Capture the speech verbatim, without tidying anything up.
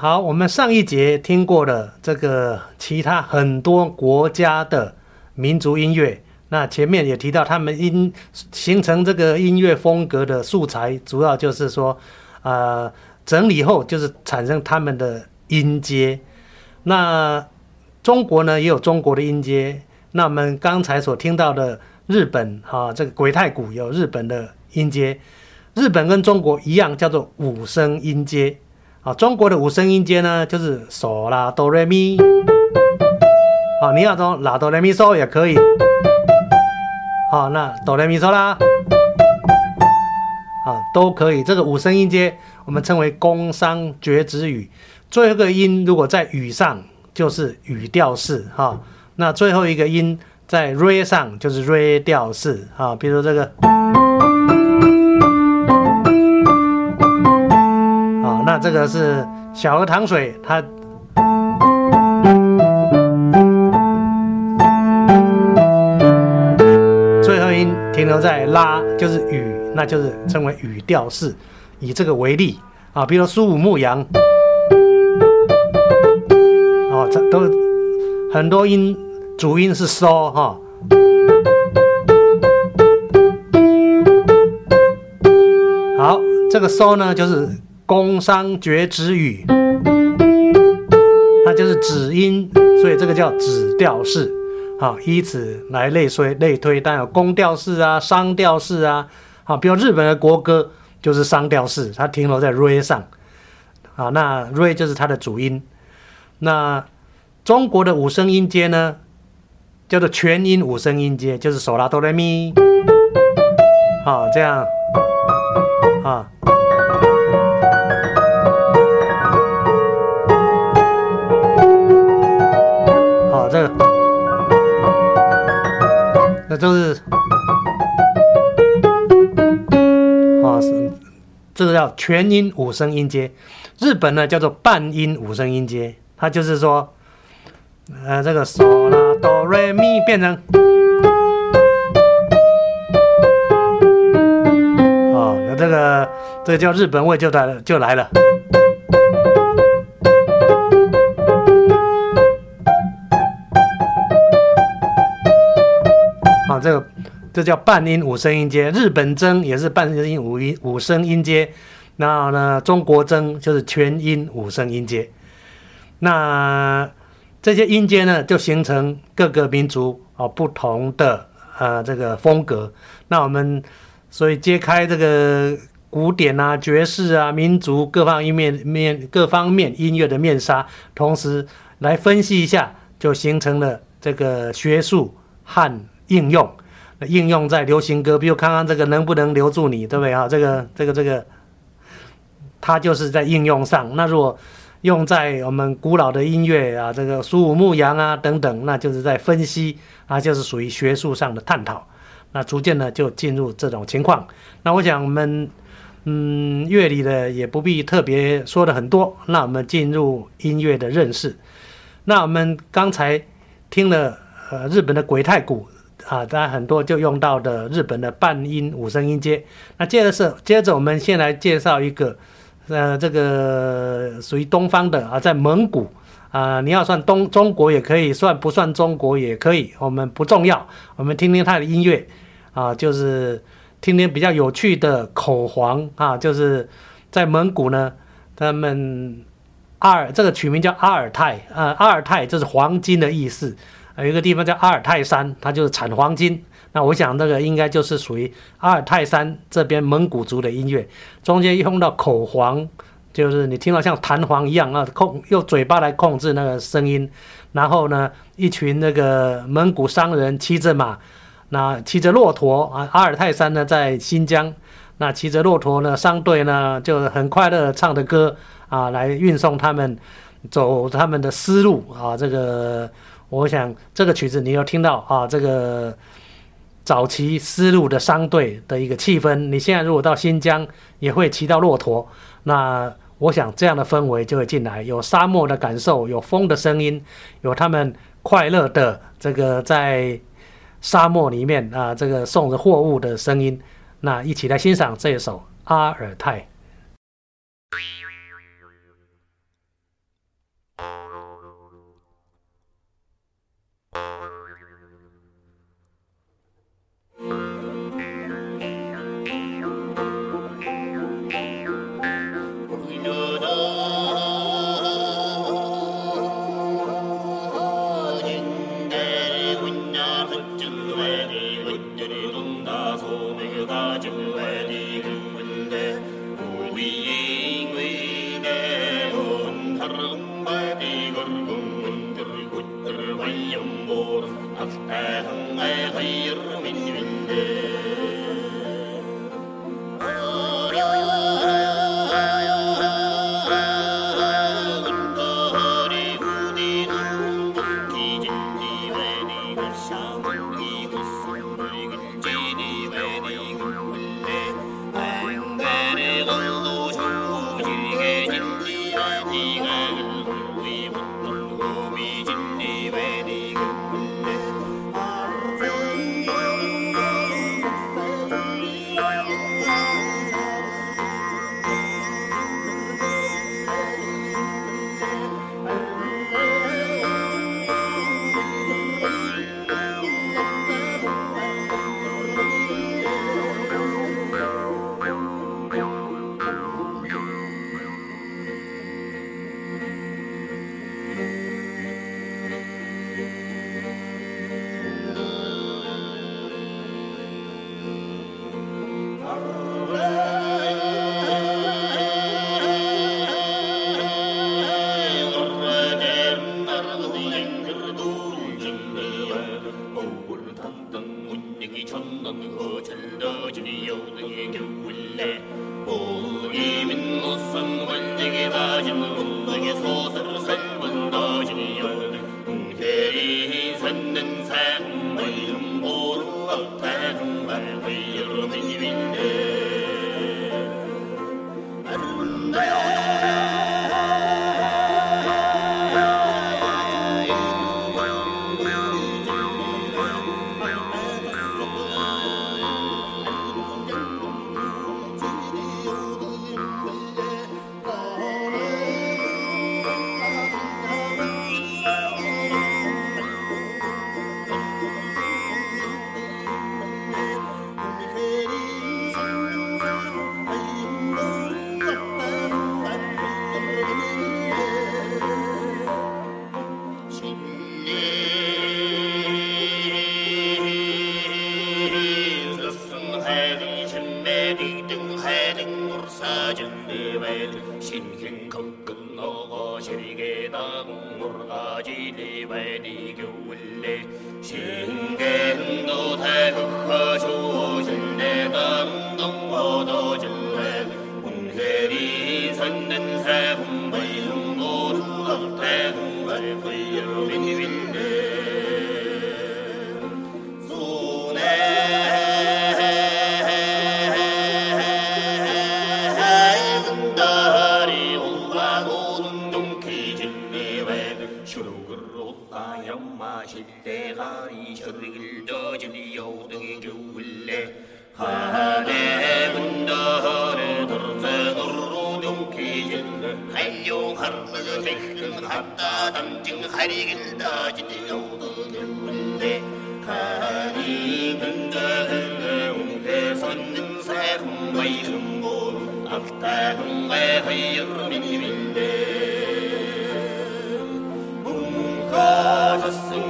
好，我们上一节听过了这个其他很多国家的民族音乐，那前面也提到他们音形成这个音乐风格的素材，主要就是说呃整理后就是产生他们的音阶。那中国呢也有中国的音阶，那我们刚才所听到的日本啊，这个鬼太鼓有日本的音阶，日本跟中国一样叫做五声音阶。啊，中国的五声音阶呢，就是嗦啦哆来咪，好，你要从啦哆来咪嗦也可以，好，那哆来咪嗦啦，啊，都可以。这个五声音阶我们称为宫商角徵羽，最后一个音如果在羽上就是羽调式哈、啊，那最后一个音在 re 上就是 re 调式啊，比如这个。那这个是小河淌水，它最后音停留在拉，就是羽，那就是称为羽调式。以这个为例啊，比如说苏武牧羊，哦，这都很多音主音是 so 哈、哦，好，这个 so 呢就是。宫商角徵羽，它就是指音，所以这个叫指调式。好，以此来类推类推，当然有宫调式啊、商调式啊。好，比如日本的国歌就是商调式，它停留在 re 上。啊，那 re 就是它的主音。那中国的五声音阶呢，叫做全音五声音阶，就是手拉哆来咪。好，这样啊。这个，那就是，啊，这个叫全音五声音阶。日本呢叫做半音五声音阶，它就是说，呃，这个嗦啦哆瑞咪变成，啊，那这个这个叫日本味就来了就来了。啊，这个这叫半音五声音阶，日本筝也是半音五音五声音阶，然后呢，中国筝就是全音五声音阶。那这些音阶呢，就形成各个民族啊、哦、不同的呃这个风格。那我们所以揭开这个古典啊、爵士啊、民族各方面面各方面音乐的面纱，同时来分析一下，就形成了这个学术和。应用，应用在流行歌，比如看看这个能不能留住你，对不对啊？这个、这个、这个，它就是在应用上。那如果用在我们古老的音乐啊，这个苏武牧羊啊等等，那就是在分析啊，就是属于学术上的探讨。那逐渐呢就进入这种情况。那我想我们嗯乐理的也不必特别说的很多，那我们进入音乐的认识。那我们刚才听了呃日本的鬼太鼓。啊，当然很多就用到的日本的半音五声音阶。那接着是接着我们先来介绍一个，呃，这个属于东方的啊，在蒙古啊，你要算东中国也可以，算不算中国也可以，我们不重要。我们听听他的音乐啊，就是听听比较有趣的口簧啊，就是在蒙古呢，他们阿尔这个取名叫阿尔泰啊，阿尔泰就是黄金的意思。有一个地方叫阿尔泰山，它就是产黄金。那我想这个应该就是属于阿尔泰山这边蒙古族的音乐，中间用到口簧，就是你听到像弹簧一样啊，控用嘴巴来控制那个声音。然后呢，一群那个蒙古商人骑着马，那骑着骆驼啊，阿尔泰山呢在新疆，那骑着骆驼呢，商队呢就很快乐唱着歌啊，来运送他们走他们的丝路啊，这个。我想这个曲子你有听到啊，这个早期丝路的商队的一个气氛。你现在如果到新疆，也会骑到骆驼，那我想这样的氛围就会进来，有沙漠的感受，有风的声音，有他们快乐的这个在沙漠里面啊，这个送着货物的声音。那一起来欣赏这一首《阿尔泰》。Thank you.